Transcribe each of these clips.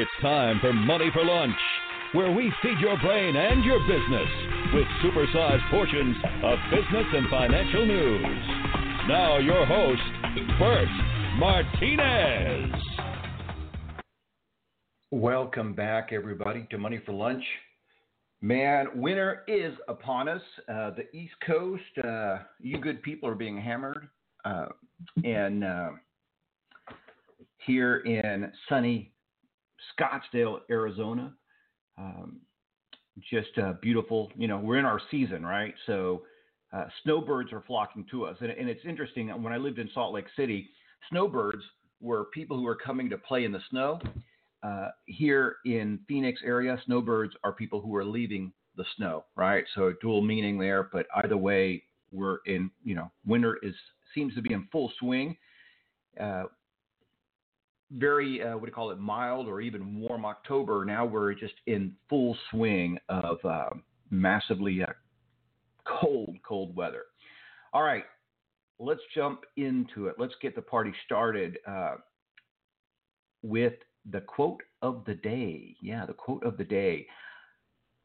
It's time for Money for Lunch, where we feed your brain and your business with supersized portions of business and financial news. Now your host, Bert Martinez. Welcome back, everybody, to Money for Lunch. Man, winter is upon us. The East Coast, you good people are being hammered. And here in sunny Scottsdale, Arizona, just beautiful. You know, we're in our season, right? So snowbirds are flocking to us. And it's interesting that when I lived in Salt Lake City, snowbirds were people who were coming to play in the snow. Here in Phoenix area, snowbirds are people who are leaving the snow, right? So dual meaning there, but either way, we're in, you know, winter seems to be in full swing. Very, what do you call it, mild or even warm October. Now we're just in full swing of massively cold weather. All right, let's jump into it. Let's get the party started with the quote of the day. Yeah, the quote of the day,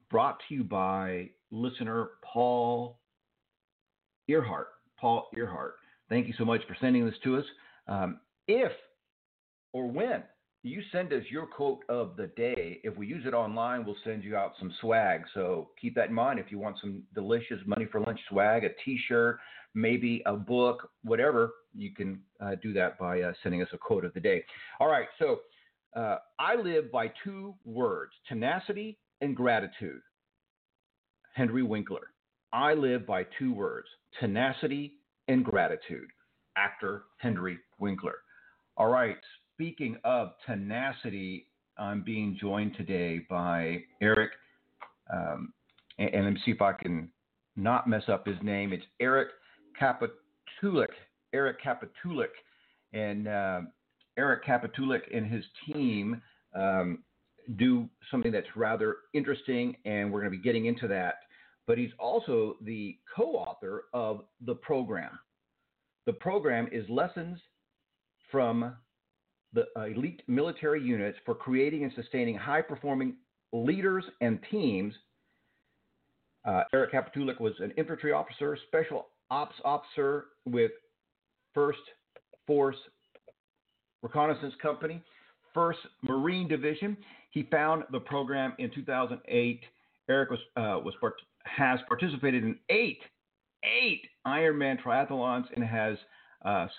brought to you by listener Paul Earhart. Thank you so much for sending this to us. If or when you send us your quote of the day, if we use it online, we'll send you out some swag. So keep that in mind. If you want some delicious Money for Lunch swag, a T-shirt, maybe a book, whatever, you can do that by sending us a quote of the day. All right, so I live by two words, tenacity and gratitude. Henry Winkler. I live by two words, tenacity and gratitude. Actor Henry Winkler. All right, speaking of tenacity, I'm being joined today by Eric, and let me see if I can not mess up his name. It's Eric Kapitulik. And Eric Kapitulik and his team do something that's rather interesting, and we're going to be getting into that. But he's also the co-author of The Program. The Program is lessons from the elite military units for creating and sustaining high-performing leaders and teams. Eric Kapitulik was an infantry officer, special ops officer with First Force Reconnaissance Company, First Marine Division. He found the program in 2008. Eric has participated in eight Ironman triathlons and has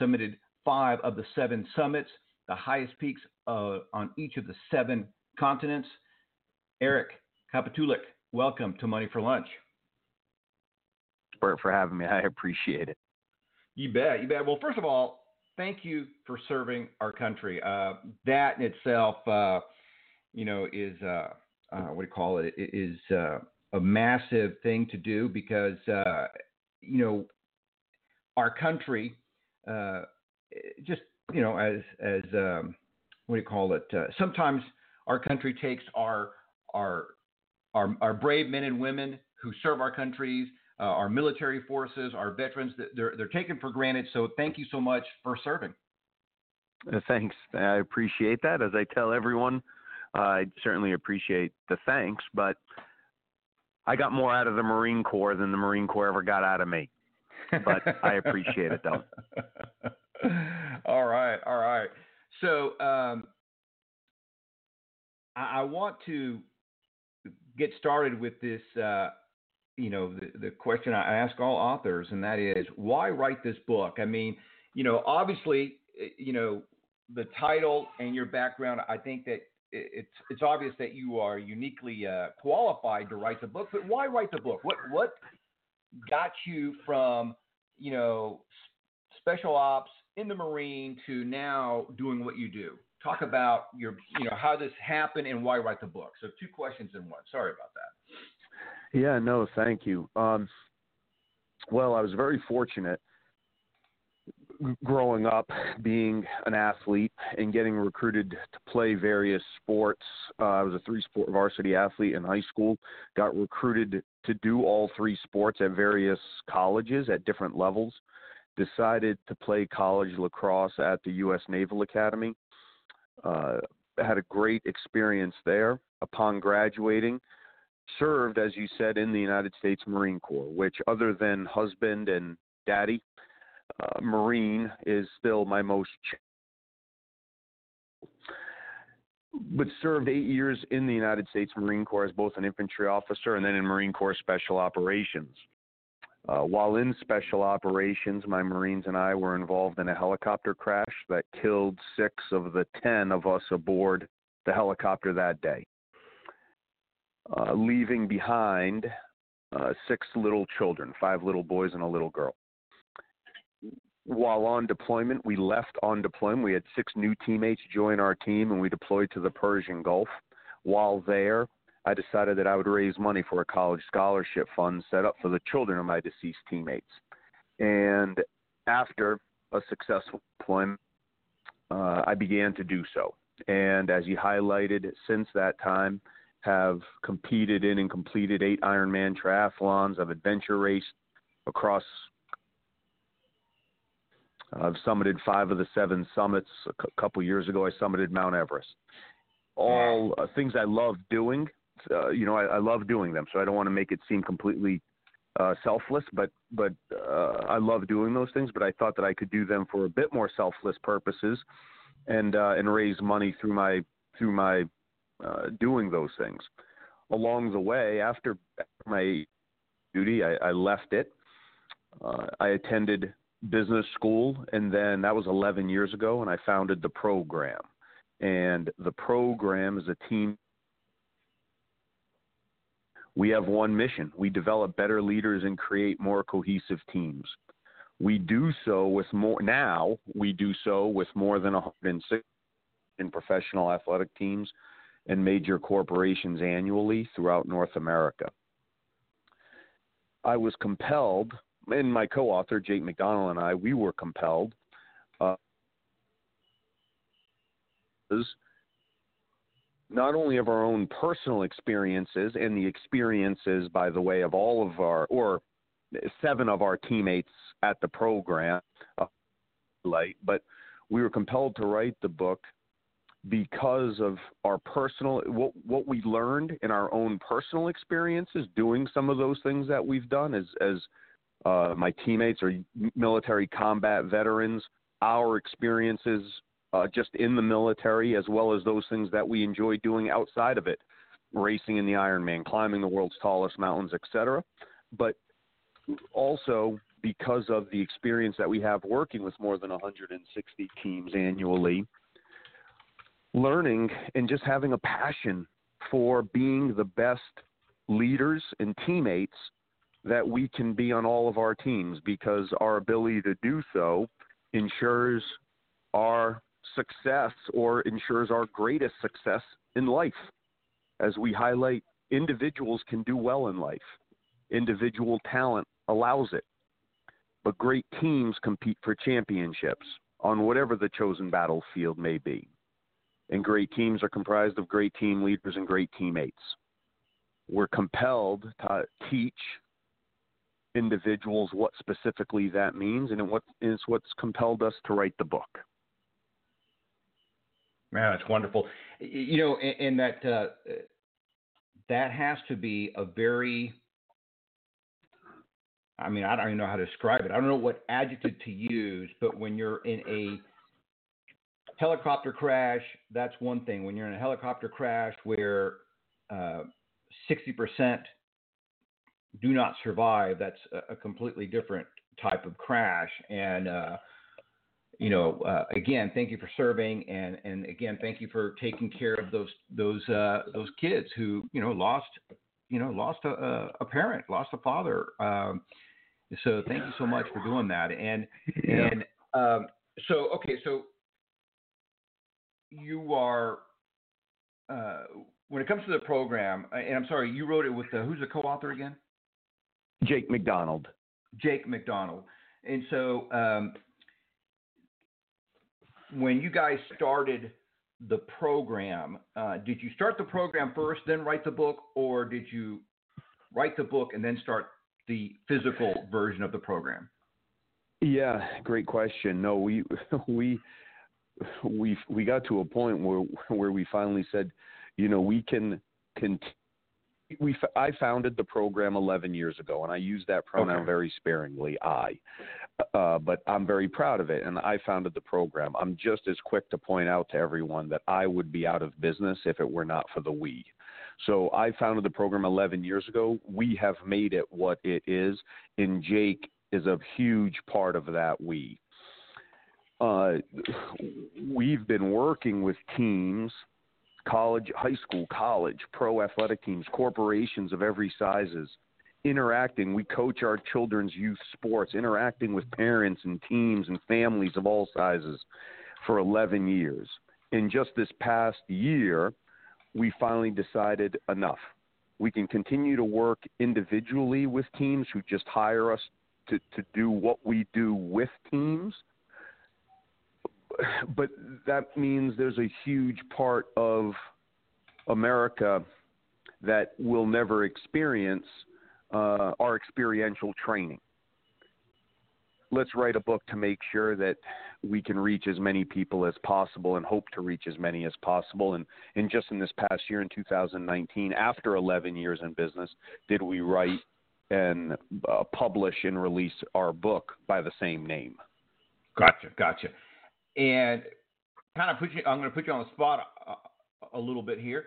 summited 5 of the 7 summits, the highest peaks on each of the 7 continents. Eric Kapitulik, welcome to Money for Lunch. Bert, for having me. I appreciate it. You bet. Well, first of all, thank you for serving our country. That in itself, is a massive thing to do because our country sometimes our country takes our brave men and women who serve our countries. Our military forces, our veterans, they're taken for granted. So thank you so much for serving. Thanks. I appreciate that. As I tell everyone, I certainly appreciate the thanks, but I got more out of the Marine Corps than the Marine Corps ever got out of me. But I appreciate it, though. All right. So I want to get started with this the question I ask all authors, and that is, why write this book? I mean, obviously, the title and your background, I think that it's obvious that you are uniquely qualified to write the book, but why write the book? What got you from, special ops in the Marine to now doing what you do? Talk about your, how this happened and why write the book. So 2 questions in one. Sorry about that. Yeah, no, thank you. Well, I was very fortunate growing up being an athlete and getting recruited to play various sports. I was a 3-sport varsity athlete in high school, got recruited to do all 3 sports at various colleges at different levels, decided to play college lacrosse at the U.S. Naval Academy. had a great experience there. Upon graduating, served, as you said, in the United States Marine Corps, which other than husband and daddy, Marine is still my most. But served 8 years in the United States Marine Corps as both an infantry officer and then in Marine Corps Special Operations. While in Special Operations, my Marines and I were involved in a helicopter crash that killed 6 of the 10 of us aboard the helicopter that day, leaving behind 6 little children, 5 little boys and a little girl. While on deployment, we left on deployment. We had 6 new teammates join our team, and we deployed to the Persian Gulf. While there, I decided that I would raise money for a college scholarship fund set up for the children of my deceased teammates. And after a successful deployment, I began to do so. And as you highlighted, since that time, have competed in and completed 8 Ironman triathlons. I've adventure raced across. I've summited 5 of the 7 summits. A couple years ago, I summited Mount Everest. All things I love doing. I love doing them, so I don't want to make it seem completely selfless, but I love doing those things, but I thought that I could do them for a bit more selfless purposes and raise money through my doing those things. Along the way, after my duty, I left it. I attended business school, and then that was 11 years ago, and I founded The Program. And The Program is a team. We have one mission. We develop better leaders and create more cohesive teams. We do so with more than 160 in professional athletic teams and major corporations annually throughout North America. I was compelled, and my co-author, Jake McDonald, and I, we were compelled not only of our own personal experiences and the experiences, by the way, of all of our, or 7 of our teammates at The Program, but we were compelled to write the book because of our personal, what we learned in our own personal experiences doing some of those things that we've done as my teammates are military combat veterans, our experiences just in the military, as well as those things that we enjoy doing outside of it, racing in the Ironman, climbing the world's tallest mountains, etc. But also because of the experience that we have working with more than 160 teams annually, learning and just having a passion for being the best leaders and teammates that we can be on all of our teams, because our ability to do so ensures our success, or ensures our greatest success in life. As we highlight, individuals can do well in life. Individual talent allows it. But great teams compete for championships on whatever the chosen battlefield may be. And great teams are comprised of great team leaders and great teammates. We're compelled to teach individuals what specifically that means, and it's what's compelled us to write the book. Wow, it's wonderful. You know, and that has to be a very, I mean, I don't even know how to describe it. I don't know what adjective to use, but when you're in a helicopter crash, that's one thing. When you're in a helicopter crash where 60% do not survive, that's a completely different type of crash. And, again, thank you for serving. And again, thank you for taking care of those kids who, lost a parent, lost a father. So thank you so much for doing that. So you are, when it comes to The Program, and I'm sorry, you wrote it with who's the co-author again? Jake McDonald. And so when you guys started The Program, did you start The Program first, then write the book, or did you write the book and then start the physical version of The Program? Yeah, great question. No, we we got to a point where we finally said, you know, we can continue. I founded the program 11 years ago, and I use that pronoun very sparingly, I. But I'm very proud of it, and I founded the program. I'm just as quick to point out to everyone that I would be out of business if it were not for the we. So I founded the program 11 years ago. We have made it what it is, and Jake is a huge part of that we. We've been working with teams, college, high school, college, pro athletic teams, corporations of every sizes, interacting. We coach our children's youth sports, interacting with parents and teams and families of all sizes for 11 years. And just this past year, we finally decided enough. We can continue to work individually with teams who just hire us to do what we do with teams. But that means there's a huge part of America that will never experience our experiential training. Let's write a book to make sure that we can reach as many people as possible and hope to reach as many as possible. And just in this past year, in 2019, after 11 years in business, did we write and publish and release our book by the same name. Gotcha. And kind of I'm going to put you on the spot a little bit here.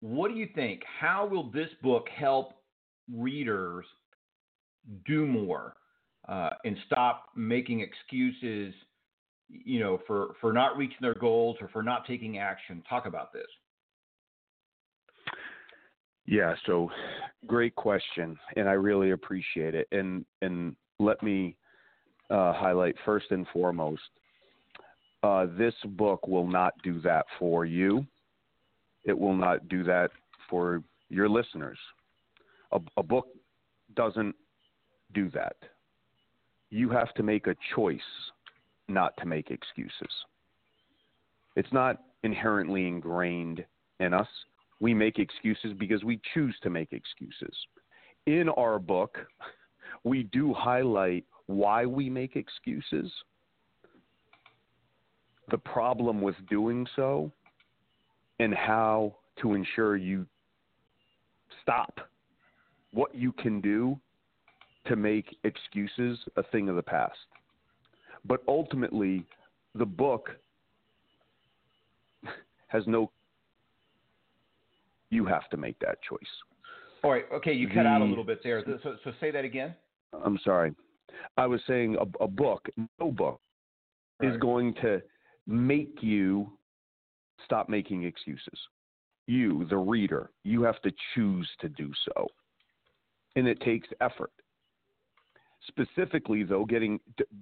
What do you think? How will this book help readers do more and stop making excuses, you know, for not reaching their goals or for not taking action? Talk about this. Yeah. So great question. And I really appreciate it. And let me highlight first and foremost, this book will not do that for you. It will not do that for your listeners. A book doesn't do that. You have to make a choice not to make excuses. It's not inherently ingrained in us. We make excuses because we choose to make excuses. In our book, we do highlight why we make excuses, the problem with doing so, and how to ensure you stop, what you can do to make excuses a thing of the past. But ultimately, the book has no, you have to make that choice. All right. Okay. You cut out a little bit there. So say that again. I'm sorry. I was saying no book is going to make you stop making excuses. You, the reader, you have to choose to do so. And it takes effort. Specifically, though,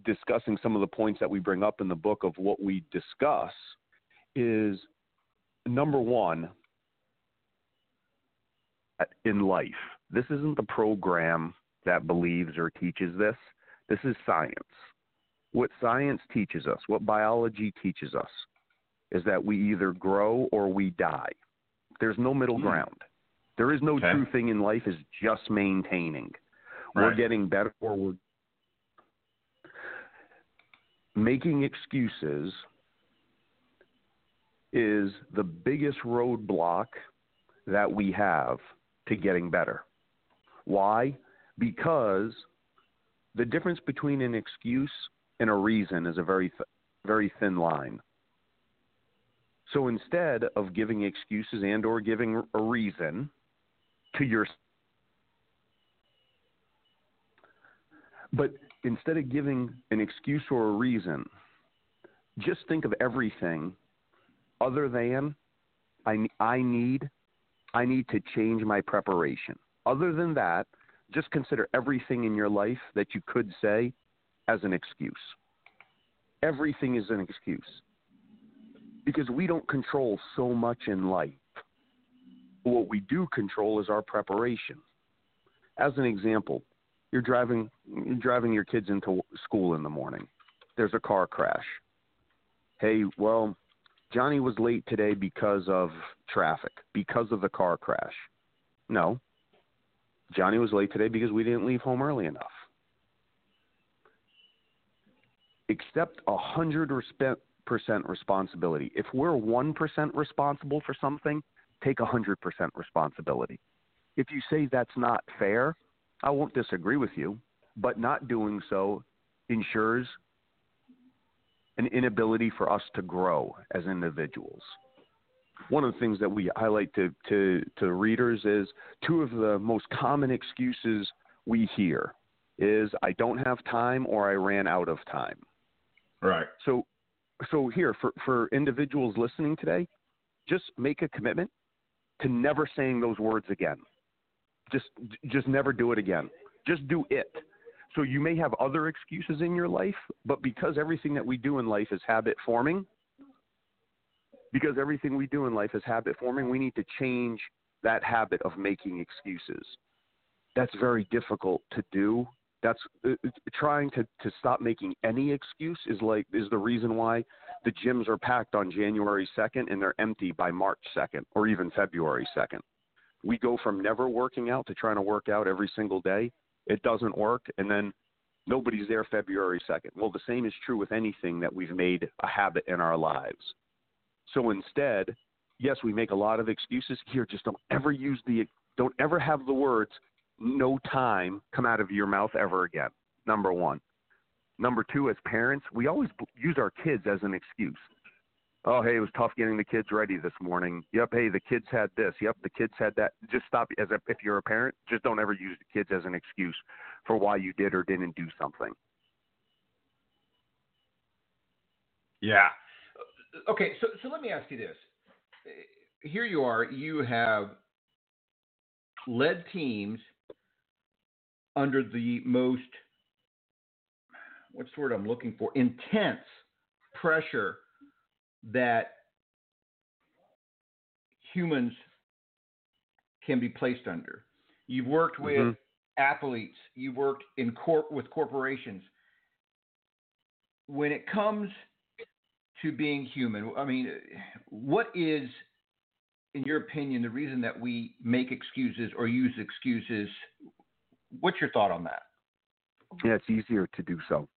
discussing some of the points that we bring up in the book of what we discuss is, number one, in life, this isn't the program that believes or teaches this. This is science. What science teaches us, what biology teaches us, is that we either grow or we die. There's no middle ground. There is no true thing in life is just maintaining. Right. We're getting better or we're making excuses is the biggest roadblock that we have to getting better. Why? Because the difference between an excuse and a reason is a very, very thin line. So instead of giving excuses and or giving a reason to yourself, but instead of giving an excuse or a reason, just think of everything other than I need to change my preparation. Other than that, just consider everything in your life that you could say as an excuse. Everything is an excuse because we don't control so much in life. What we do control is our preparation. As an example, you're driving your kids into school in the morning. There's a car crash. Hey, well, Johnny was late today because of traffic, because of the car crash. No, Johnny was late today because we didn't leave home early enough. Accept 100% 100% responsibility. If we're 1% responsible for something, take 100% responsibility. If you say that's not fair, I won't disagree with you, but not doing so ensures an inability for us to grow as individuals. One of the things that we highlight to readers is two of the most common excuses we hear is I don't have time or I ran out of time. Right. So here for individuals listening today, just make a commitment to never saying those words again. Just never do it again. Just do it. So you may have other excuses in your life, but because everything that we do in life is habit forming, we need to change that habit of making excuses. That's very difficult to do. That's trying to stop making any excuse is the reason why the gyms are packed on January 2nd and they're empty by March 2nd or even February 2nd. We go from never working out to trying to work out every single day. It doesn't work. And then nobody's there February 2nd. Well, the same is true with anything that we've made a habit in our lives. So instead, yes, we make a lot of excuses here. Just don't ever have the words no time come out of your mouth ever again. Number one. Number two, as parents, we always use our kids as an excuse. Oh, hey, it was tough getting the kids ready this morning. Yep. Hey, the kids had this. Yep. The kids had that. Just stop. If you're a parent, just don't ever use the kids as an excuse for why you did or didn't do something. Yeah. Okay. So let me ask you this. Here you are, you have led teams under the most, what's the word I'm looking for, intense pressure that humans can be placed under. You've worked with athletes. You've worked with corporations. When it comes to being human, I mean, what is, in your opinion, the reason that we make excuses or use excuses? What's your thought on that? Yeah, it's easier to do so.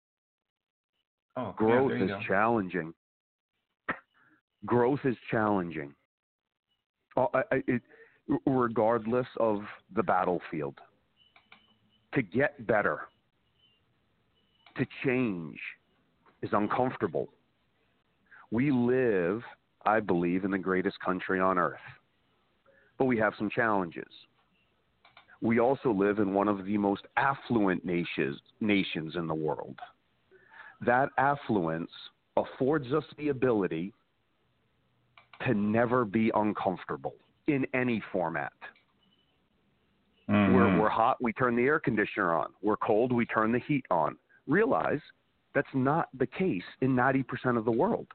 Oh, growth is challenging. Growth is challenging, regardless of the battlefield. To get better, to change is uncomfortable. We live, I believe, in the greatest country on earth, but we have some challenges. We also live in one of the most affluent nations in the world. That affluence affords us the ability to never be uncomfortable in any format. Mm-hmm. We're hot, we turn the air conditioner on. We're cold, we turn the heat on. Realize that's not the case in 90% of the world.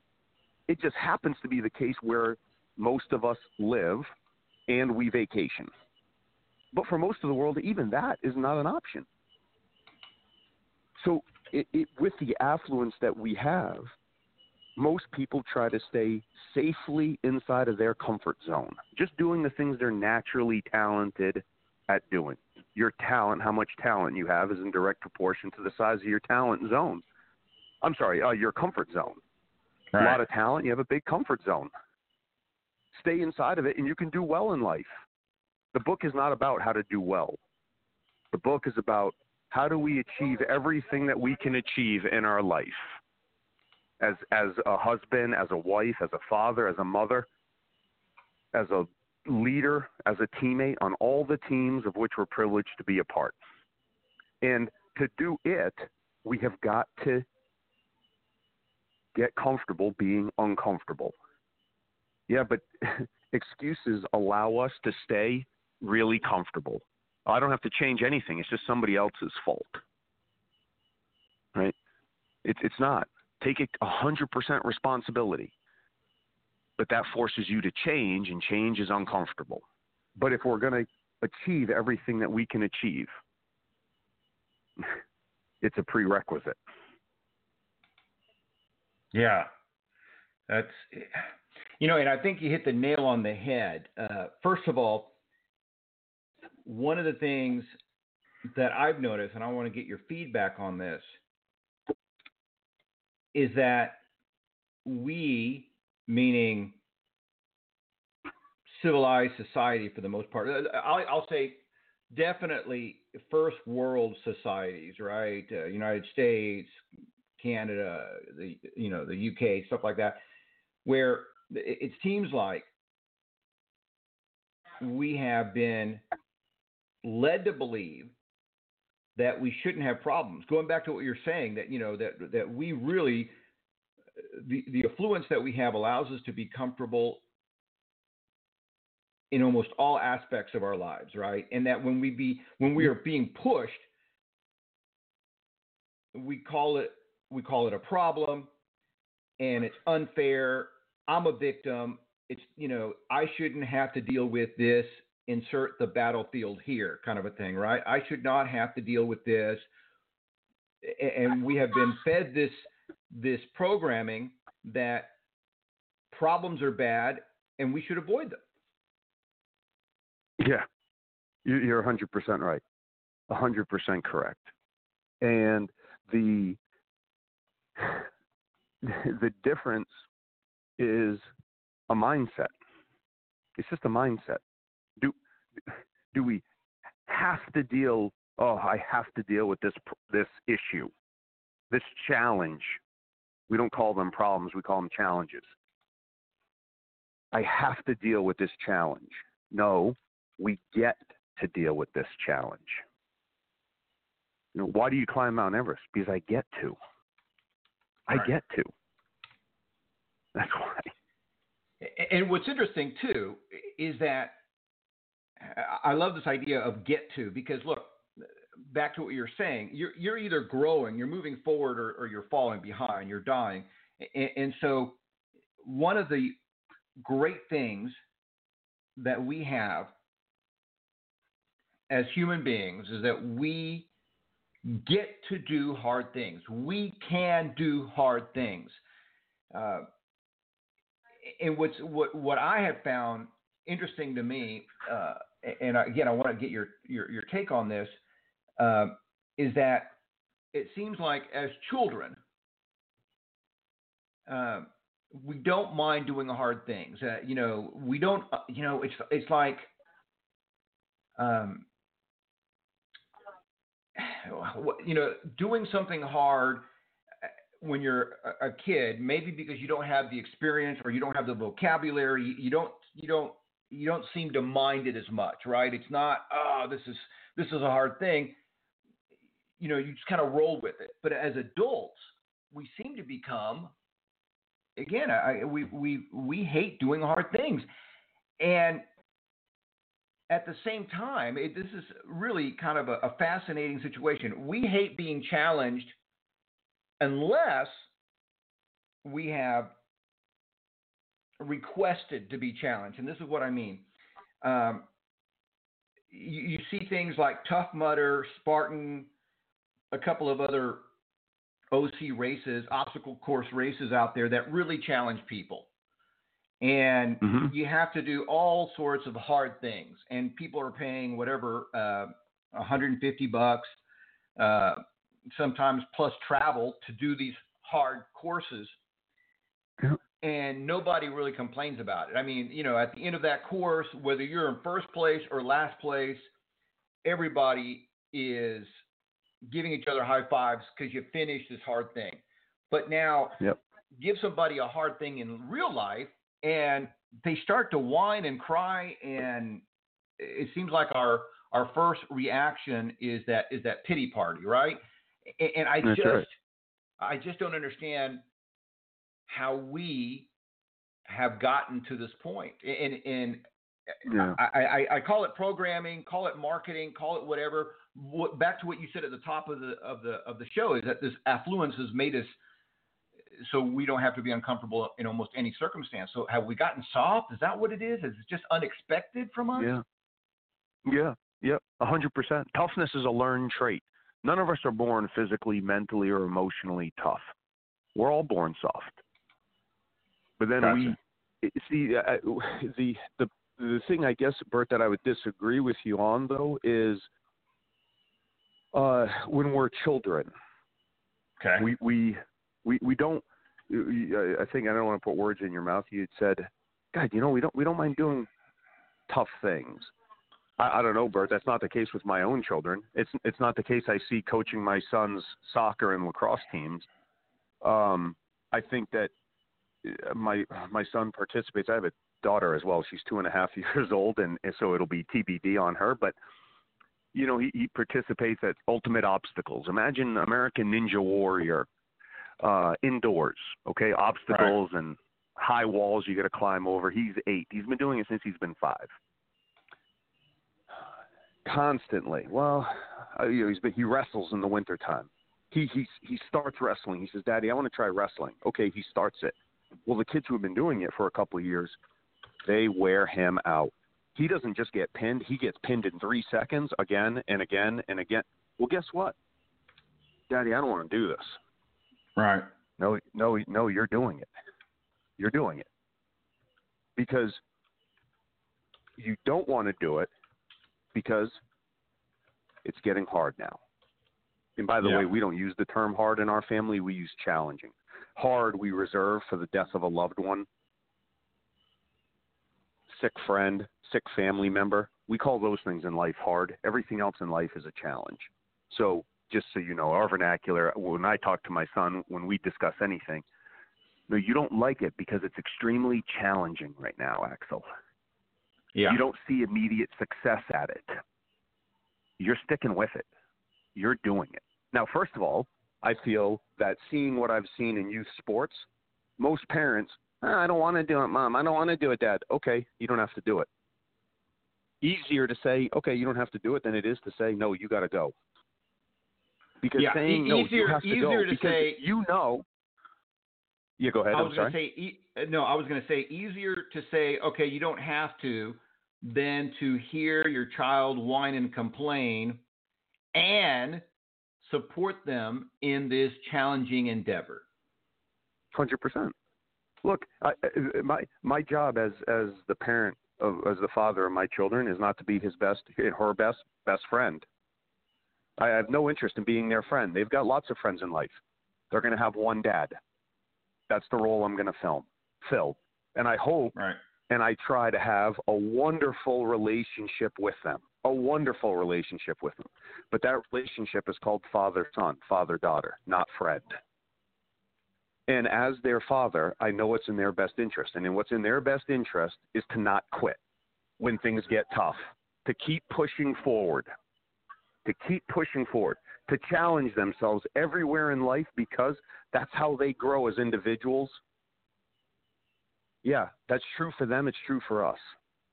It just happens to be the case where most of us live and we vacation. But for most of the world, even that is not an option. So with the affluence that we have, most people try to stay safely inside of their comfort zone, just doing the things they're naturally talented at doing. Your talent, how much talent you have, is in direct proportion to the size of your your comfort zone. Right. A lot of talent, you have a big comfort zone. Stay inside of it, and you can do well in life. The book is not about how to do well. The book is about how do we achieve everything that we can achieve in our life. As a husband, as a wife, as a father, as a mother, as a leader, as a teammate on all the teams of which we're privileged to be a part. And to do it, we have got to get comfortable being uncomfortable. Yeah, but excuses allow us to stay really comfortable. I don't have to change anything. It's just somebody else's fault. Right? It's not. Take 100% responsibility, but that forces you to change, and change is uncomfortable. But if we're going to achieve everything that we can achieve, it's a prerequisite. Yeah, and I think you hit the nail on the head. First of all, one of the things that I've noticed, and I want to get your feedback on this, is that we, meaning civilized society for the most part, I'll say definitely first world societies, right? United States, Canada, the UK, stuff like that, where it seems like we have been led to believe that we shouldn't have problems. Going back to what you're saying, that that we really, the affluence that we have allows us to be comfortable in almost all aspects of our lives, right? And that when we are being pushed, we call it a problem, and it's unfair. I'm a victim. It's, I shouldn't have to deal with this. Insert the battlefield here kind of a thing, right? I should not have to deal with this. And we have been fed this programming that problems are bad and we should avoid them. Yeah, you're 100% right, 100% correct. And the difference is a mindset. It's just a mindset. Do we have to deal? Oh, I have to deal with this issue, this challenge. We don't call them problems. We call them challenges. I have to deal with this challenge. No, we get to deal with this challenge. Why do you climb Mount Everest? Because I get to. I get to. That's why. And what's interesting too is that I love this idea of get to, because look, back to what you're saying, you're either growing, you're moving forward, or you're falling behind, you're dying. And so one of the great things that we have as human beings is that we get to do hard things. We can do hard things. And what I have found interesting to me, and again, I want to get your take on this, is that it seems like as children, we don't mind doing hard things. We don't. It's like, doing something hard when you're a kid, maybe because you don't have the experience or you don't have the vocabulary, you don't seem to mind it as much, right? It's not, this is a hard thing. You just kind of roll with it. But as adults, we seem to become, again, we hate doing hard things. And at the same time, this is really kind of a fascinating situation. We hate being challenged unless we have requested to be challenged. And this is what I mean. You see things like Tough Mudder, Spartan, a couple of other OC races, obstacle course races out there that really challenge people. And mm-hmm. you have to do all sorts of hard things. And people are paying whatever, $150, sometimes plus travel, to do these hard courses. Yeah. And nobody really complains about it. I mean, at the end of that course, whether you're in first place or last place, everybody is giving each other high fives because you finished this hard thing. But now yep. give somebody a hard thing in real life, and they start to whine and cry, and it seems like our first reaction is that pity party, right? And I just don't understand how we have gotten to this point. And yeah. I call it programming, call it marketing, call it whatever. Back to what you said at the top of the show is that this affluence has made us so we don't have to be uncomfortable in almost any circumstance. So have we gotten soft? Is that what it is? Is it just unexpected from us? Yeah, 100%. Toughness is a learned trait. None of us are born physically, mentally, or emotionally tough. We're all born soft. But then gotcha. We see the thing, I guess, Bert, that I would disagree with you on, though, is when we're children, okay, we don't I think, I don't want to put words in your mouth. You'd said, God, you know, we don't mind doing tough things. I don't know, Bert, that's not the case with my own children. It's not the case I see coaching my son's soccer and lacrosse teams. I think that my son participates. I have a daughter as well. She's 2.5 years old. And so it'll be TBD on her, but you know, he participates at Ultimate Obstacles. Imagine American Ninja Warrior, indoors. Okay. Obstacles and high walls you got to climb over. He's 8. He's been doing it since he's been 5. Constantly. Well, you know, he wrestles in the wintertime. He starts wrestling. He says, Daddy, I want to try wrestling. Okay, he starts it. Well, the kids who have been doing it for a couple of years, they wear him out. He doesn't just get pinned. He gets pinned in 3 seconds again and again and again. Well, guess what? Daddy, I don't want to do this. Right. No, you're doing it. You're doing it. Because you don't want to do it because it's getting hard now. And by the way, we don't use the term hard in our family. We use challenging. Hard we reserve for the death of a loved one, sick friend, sick family member. We call those things in life hard. Everything else in life is a challenge. So just so you know, our vernacular, when I talk to my son, when we discuss anything, no, you don't like it because it's extremely challenging right now, Axel. Yeah. You don't see immediate success at it. You're sticking with it. You're doing it. Now, first of all, I feel that seeing what I've seen in youth sports, most parents, I don't want to do it, Mom. I don't want to do it, Dad. Okay, you don't have to do it. Easier to say, okay, you don't have to do it than it is to say, no, you got to go. Because saying no, you have to go. Easier to say, you know. Yeah, go ahead. I was going to say, no, I was going to say easier to say, okay, you don't have to, than to hear your child whine and complain and support them in this challenging endeavor. 100%. Look, my job as the parent, as the father of my children, is not to be his best, her best friend. I have no interest in being their friend. They've got lots of friends in life. They're going to have one dad. That's the role I'm going to fill. And I hope and I try to have a wonderful relationship with them. A wonderful relationship with them. But that relationship is called father-son, father-daughter, not friend. And as their father, I know what's in their best interest. And what's in their best interest is to not quit when things get tough, to keep pushing forward, to challenge themselves everywhere in life because that's how they grow as individuals. Yeah, that's true for them. It's true for us.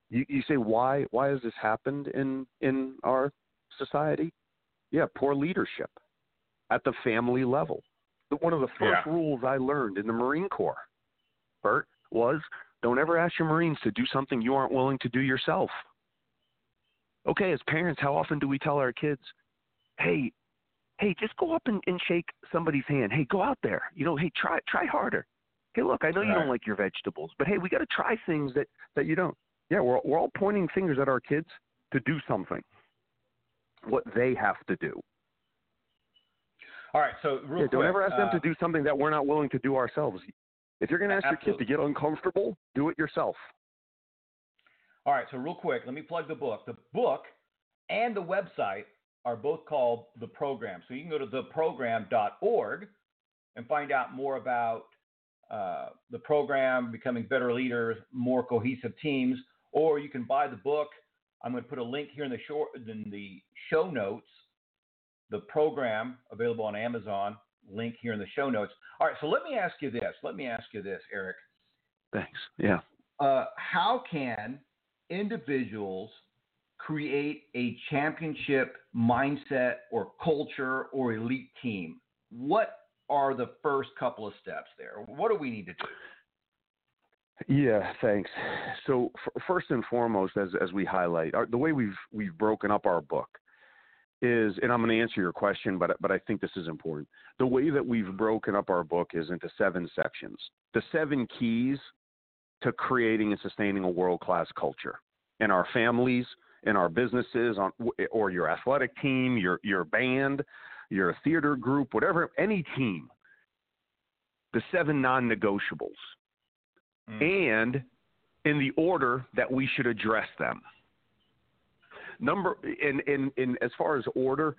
You say, why has this happened in our society? Yeah, poor leadership at the family level. One of the first rules I learned in the Marine Corps, Bert, was don't ever ask your Marines to do something you aren't willing to do yourself. Okay, as parents, how often do we tell our kids, hey, just go up and shake somebody's hand. Hey, go out there. You know, hey, try harder. Hey, look, I know you don't like your vegetables, but hey, we got to try things that you don't. Yeah, we're all pointing fingers at our kids to do something, what they have to do. All right, so real quick. Don't ever ask them to do something that we're not willing to do ourselves. If you're going to ask your kid to get uncomfortable, do it yourself. All right, so real quick, let me plug the book. The book and the website are both called The Program. So you can go to theprogram.org and find out more about the program, becoming better leaders, more cohesive teams, or you can buy the book. I'm going to put a link here in the show notes. The Program, available on Amazon, link here in the show notes. All right, so let me ask you this. Eric. Thanks. Yeah. How can individuals create a championship mindset or culture or elite team? What are the first couple of steps there? What do we need to do? Yeah, thanks. So first and foremost, as we highlight, the way we've broken up our book is, and I'm going to answer your question, but I think this is important. The way that we've broken up our book is into 7 sections. The 7 keys to creating and sustaining a world-class culture in our families, in our businesses, or your athletic team, your band, your theater group, whatever, any team. the seven non-negotiables and in the order that we should address them. In as far as order,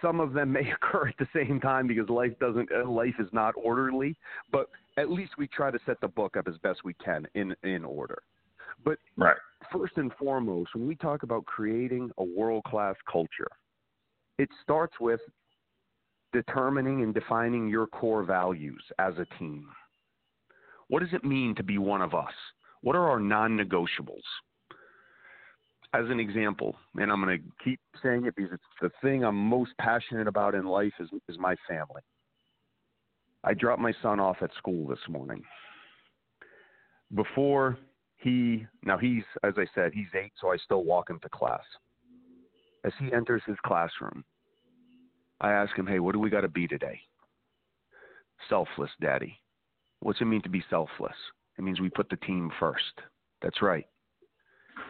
some of them may occur at the same time because life is not orderly, but at least we try to set the book up as best we can in order. But right. First and foremost, when we talk about creating a world-class culture, it starts with determining and defining your core values as a team. What does it mean to be one of us? What are our non-negotiables? As an example, and I'm going to keep saying it because it's the thing I'm most passionate about in life is my family. I dropped my son off at school this morning. Before he's, as I said, he's 8, so I still walk him to class. As he enters his classroom, I ask him, hey, what do we got to be today? Selfless, Daddy. What's it mean to be selfless? It means we put the team first. That's right.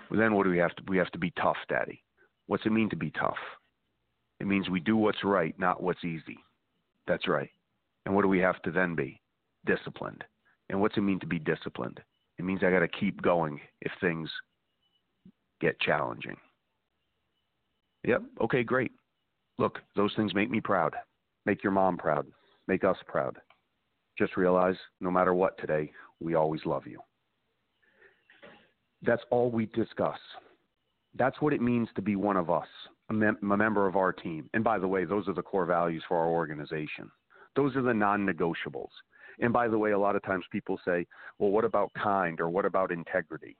Well, then what do we have to? We have to be tough, Daddy. What's it mean to be tough? It means we do what's right, not what's easy. That's right. And what do we have to then be? Disciplined. And what's it mean to be disciplined? It means I got to keep going if things get challenging. Yep. Okay, great. Look, those things make me proud. Make your mom proud. Make us proud. Just realize no matter what today, we always love you. That's all we discuss. That's what it means to be one of us, a member of our team. And by the way, those are the core values for our organization. Those are the non-negotiables. And by the way, a lot of times people say, well, what about kind or what about integrity?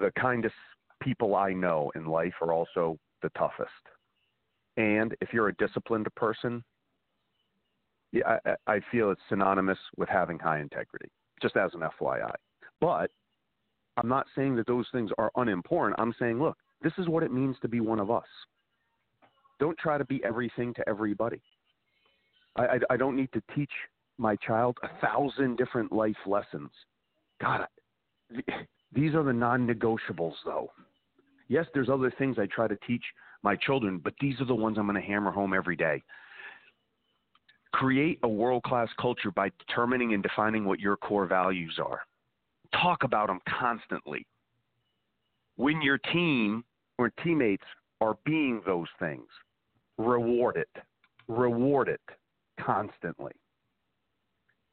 The kindest people I know in life are also the toughest. And if you're a disciplined person, yeah, I feel it's synonymous with having high integrity, just as an FYI. But I'm not saying that those things are unimportant. I'm saying, look, this is what it means to be one of us. Don't try to be everything to everybody. I don't need to teach my child 1,000 different life lessons. God, these are the non-negotiables, though. Yes, there's other things I try to teach my children, but these are the ones I'm going to hammer home every day. Create a world-class culture by determining and defining what your core values are. Talk about them constantly. When your team or teammates are being those things, reward it. Reward it constantly.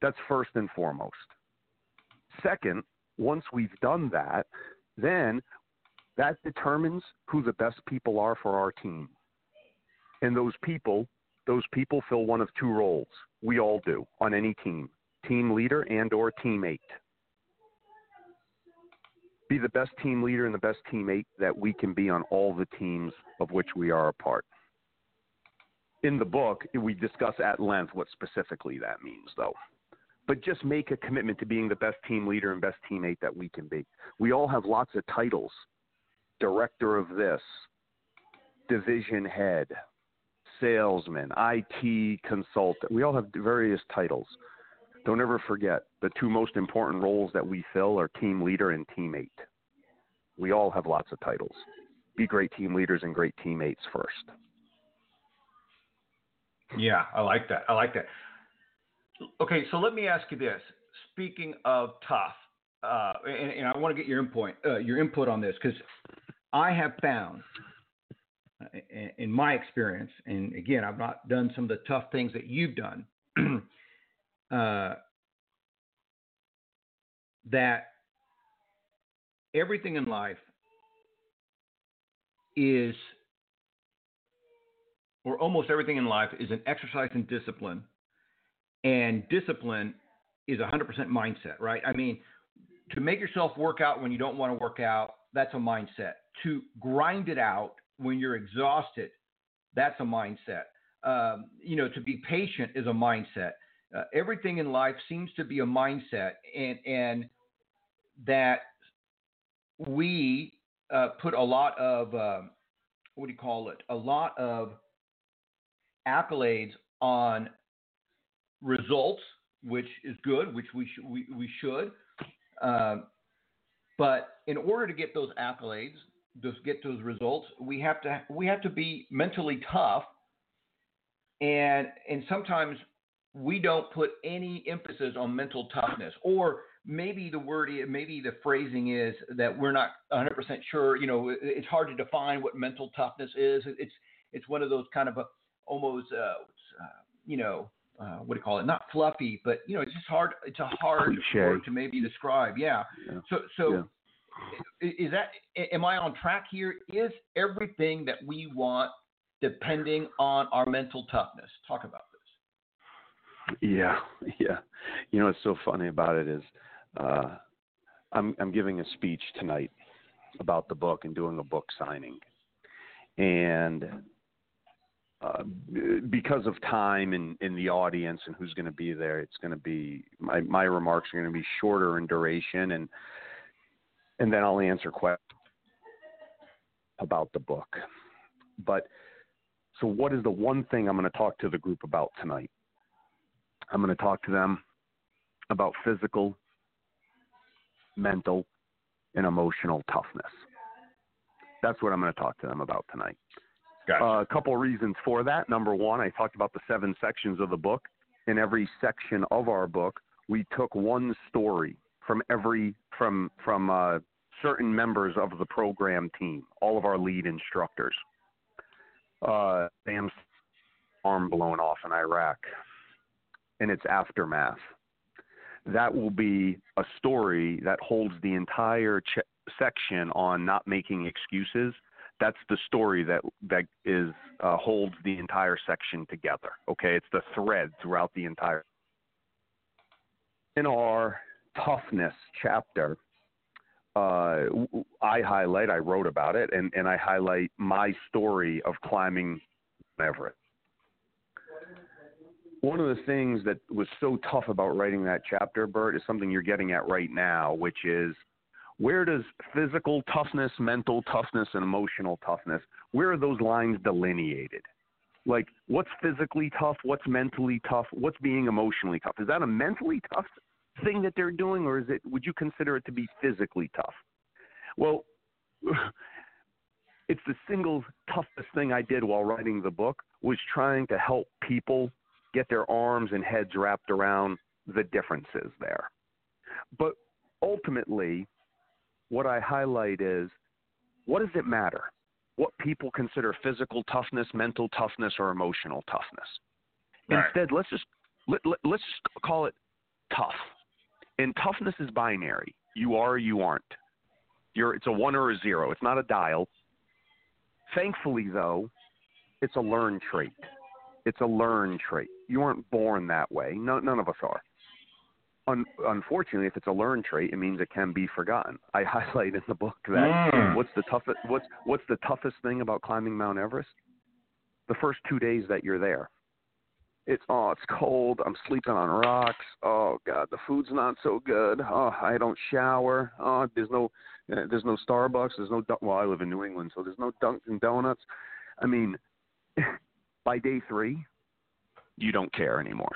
That's first and foremost. Second, once we've done that, then that determines who the best people are for our team. And those people fill one of two roles. We all do on any team, team leader and or teammate. Be the best team leader and the best teammate that we can be on all the teams of which we are a part. In the book, we discuss at length what specifically that means, though. But just make a commitment to being the best team leader and best teammate that we can be. We all have lots of titles. Director of this, division head, salesman, IT consultant. We all have various titles. Don't ever forget, the two most important roles that we fill are team leader and teammate. We all have lots of titles. Be great team leaders and great teammates first. Yeah, I like that. Okay, so let me ask you this. Speaking of tough, and I want to get your input on this, because I have found in my experience, and again, I've not done some of the tough things that you've done, that everything in life is, or almost everything in life is an exercise in discipline, and discipline is 100% mindset, right? I mean, to make yourself work out when you don't want to work out, that's a mindset. To grind it out when you're exhausted, that's a mindset. To be patient is a mindset. Everything in life seems to be a mindset, and that we put a lot of, a lot of accolades on results, which is good, which we should. But in order to get those accolades, to get those results, we have to be mentally tough, and sometimes we don't put any emphasis on mental toughness, or maybe the word, maybe the phrasing is that we're not 100% sure. You know, it's hard to define what mental toughness is. It's one of those kind of what do you call it? Not fluffy, but you know, it's just hard. It's a hard word to maybe describe. Yeah. So is that? Am I on track here? Is everything that we want depending on our mental toughness? Talk about this. Yeah. You know, what's so funny about it is, I'm giving a speech tonight about the book and doing a book signing, and because of time and in the audience and who's going to be there, it's going to be my remarks are going to be shorter in duration, and then I'll answer questions about the book. But so what is the one thing I'm going to talk to the group about tonight? I'm going to talk to them about physical, mental, and emotional toughness. That's what I'm going to talk to them about tonight. Gotcha. A couple reasons for that. Number one, I talked about the 7 sections of the book. In every section of our book, we took one story from certain members of the program team, all of our lead instructors. Sam's arm blown off in Iraq and its aftermath. That will be a story that holds the entire section on not making excuses. That's the story that holds the entire section together. Okay, it's the thread throughout the entire. In our toughness chapter, I wrote about it, and I highlight my story of climbing Mount Everest. One of the things that was so tough about writing that chapter, Bert, is something you're getting at right now, which is, where does physical toughness, mental toughness, and emotional toughness, where are those lines delineated? Like, what's physically tough? What's mentally tough? What's being emotionally tough? Is that a mentally tough thing that they're doing, or would you consider it to be physically tough? Well, it's the single toughest thing I did while writing the book was trying to help people get their arms and heads wrapped around the differences there. But ultimately, what I highlight is, what does it matter? What people consider physical toughness, mental toughness, or emotional toughness. Right. Instead, let's just call it tough. And toughness is binary. You are or you aren't. It's a 1 or a 0. It's not a dial. Thankfully, though, it's a learned trait. You aren't born that way. No, none of us are. Unfortunately, if it's a learned trait, it means it can be forgotten. I highlight in the book that what's the toughest thing about climbing Mount Everest? The first 2 days that you're there. It's cold. I'm sleeping on rocks. Oh God, the food's not so good. Oh, I don't shower. Oh, there's no Starbucks. Well, I live in New England, so there's no Dunkin' Donuts. I mean, by day 3, you don't care anymore.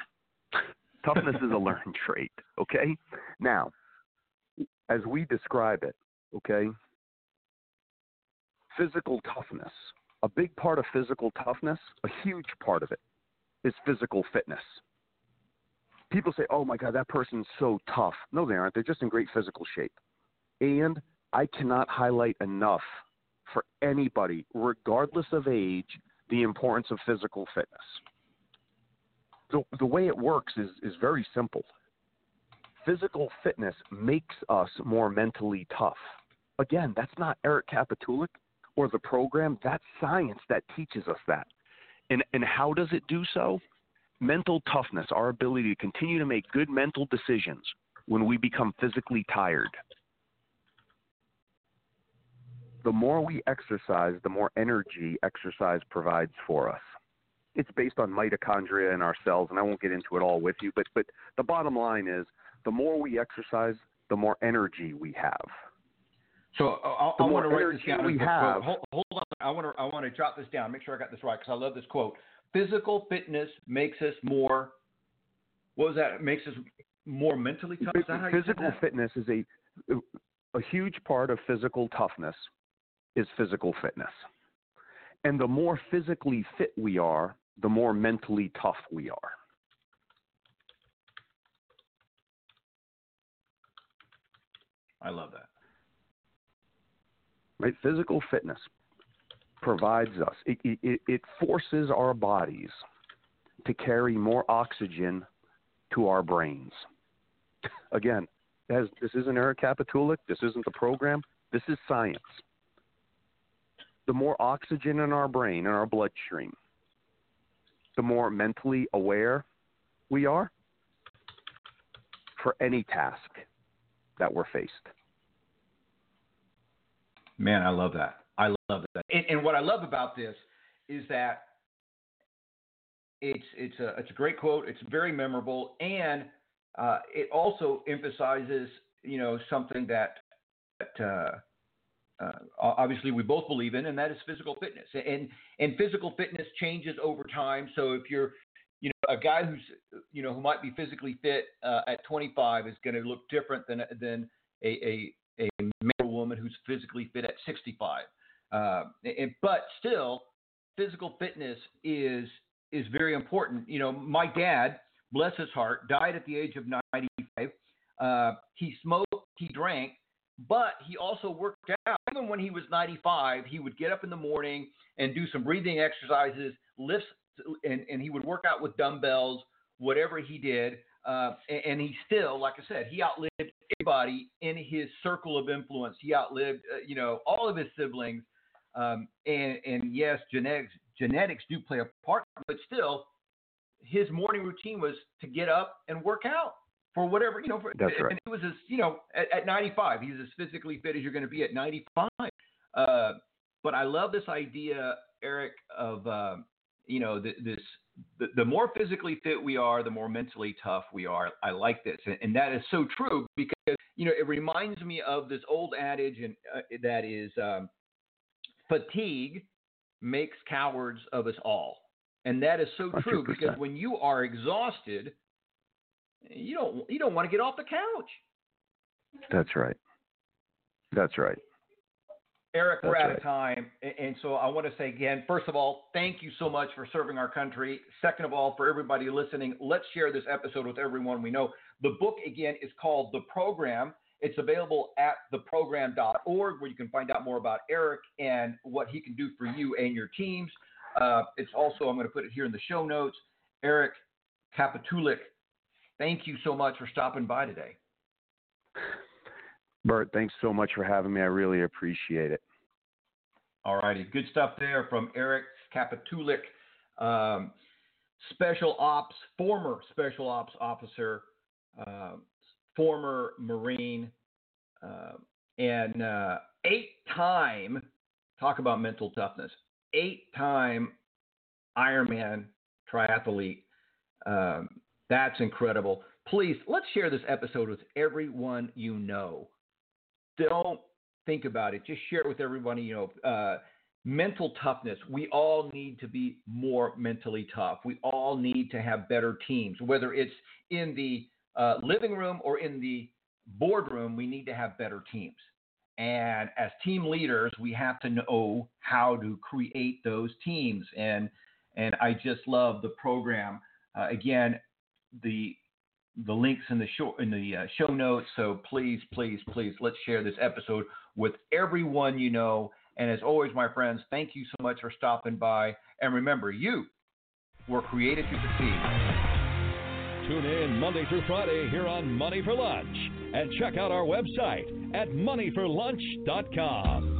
Toughness is a learned trait, okay? Now, as we describe it, okay, physical toughness, a big part of physical toughness, a huge part of it, is physical fitness. People say, oh, my God, that person's so tough. No, they aren't. They're just in great physical shape. And I cannot highlight enough for anybody, regardless of age, the importance of physical fitness. The way it works is very simple. Physical fitness makes us more mentally tough. Again, that's not Eric Kapitulik or the program. That's science that teaches us that. And how does it do so? Mental toughness, our ability to continue to make good mental decisions when we become physically tired. The more we exercise, the more energy exercise provides for us. It's based on mitochondria in our cells, and I won't get into it all with you, but the bottom line is the more we exercise, the more energy we have. So I want to write this down. Hold on. I want to jot this down, make sure I got this right, because I love this quote. Physical fitness makes us more – what was that? It makes us more mentally tough? Is that how you said that? Physical fitness is a huge part of physical toughness is physical fitness. And the more physically fit we are, the more mentally tough we are. I love that. Right? Physical fitness provides us. It forces our bodies to carry more oxygen to our brains. Again, this isn't Eric Kapitulik. This isn't the program. This is science. The more oxygen in our brain, in our bloodstream, the more mentally aware we are for any task that we're faced. Man, I love that. I love that. And what I love about this is that it's a great quote. It's very memorable, and it also emphasizes, you know, something that obviously we both believe in, and that is physical fitness. And physical fitness changes over time. So if you're, you know, a guy who might be physically fit at 25 is going to look different than a man or woman who's physically fit at 65. But still, physical fitness is very important. You know, my dad, bless his heart, died at the age of 95. He smoked, he drank, but he also worked out. Even when he was 95, he would get up in the morning and do some breathing exercises, lifts, and he would work out with dumbbells, whatever he did. And he still, like I said, he outlived everybody in his circle of influence. He outlived, all of his siblings. And yes, genetics do play a part, but still, his morning routine was to get up and work out for whatever, you know. That's right. And he was as, at 95, he's as physically fit as you're going to be at 95. But I love this idea, Eric, of the more physically fit we are, the more mentally tough we are. I like this, and that is so true because it reminds me of this old adage, and that is fatigue makes cowards of us all. And that is so true 100%. Because when you are exhausted, you don't want to get off the couch. That's right. Eric, we're out of time. And so I want to say again, first of all, thank you so much for serving our country. Second of all, for everybody listening, let's share this episode with everyone we know. The book, again, is called The Program. It's available at theprogram.org, where you can find out more about Eric and what he can do for you and your teams. It's also, I'm going to put it here in the show notes. Eric Kapitulik, thank you so much for stopping by today. Bert, thanks so much for having me. I really appreciate it. All righty. Good stuff there from Eric Kapitulik, former special ops officer, former Marine, and 8-time, talk about mental toughness, 8-time Ironman triathlete. That's incredible. Please, let's share this episode with everyone you know. Don't think about it. Just share it with everybody you know. Mental toughness. We all need to be more mentally tough. We all need to have better teams. Whether it's in the living room or in the boardroom, we need to have better teams. And as team leaders, we have to know how to create those teams. And I just love the program. Again, the links in the show notes. So please, let's share this episode with everyone you know. And as always, my friends, thank you so much for stopping by. And remember, you were created to succeed. Tune in Monday through Friday here on Money for Lunch. And check out our website at moneyforlunch.com.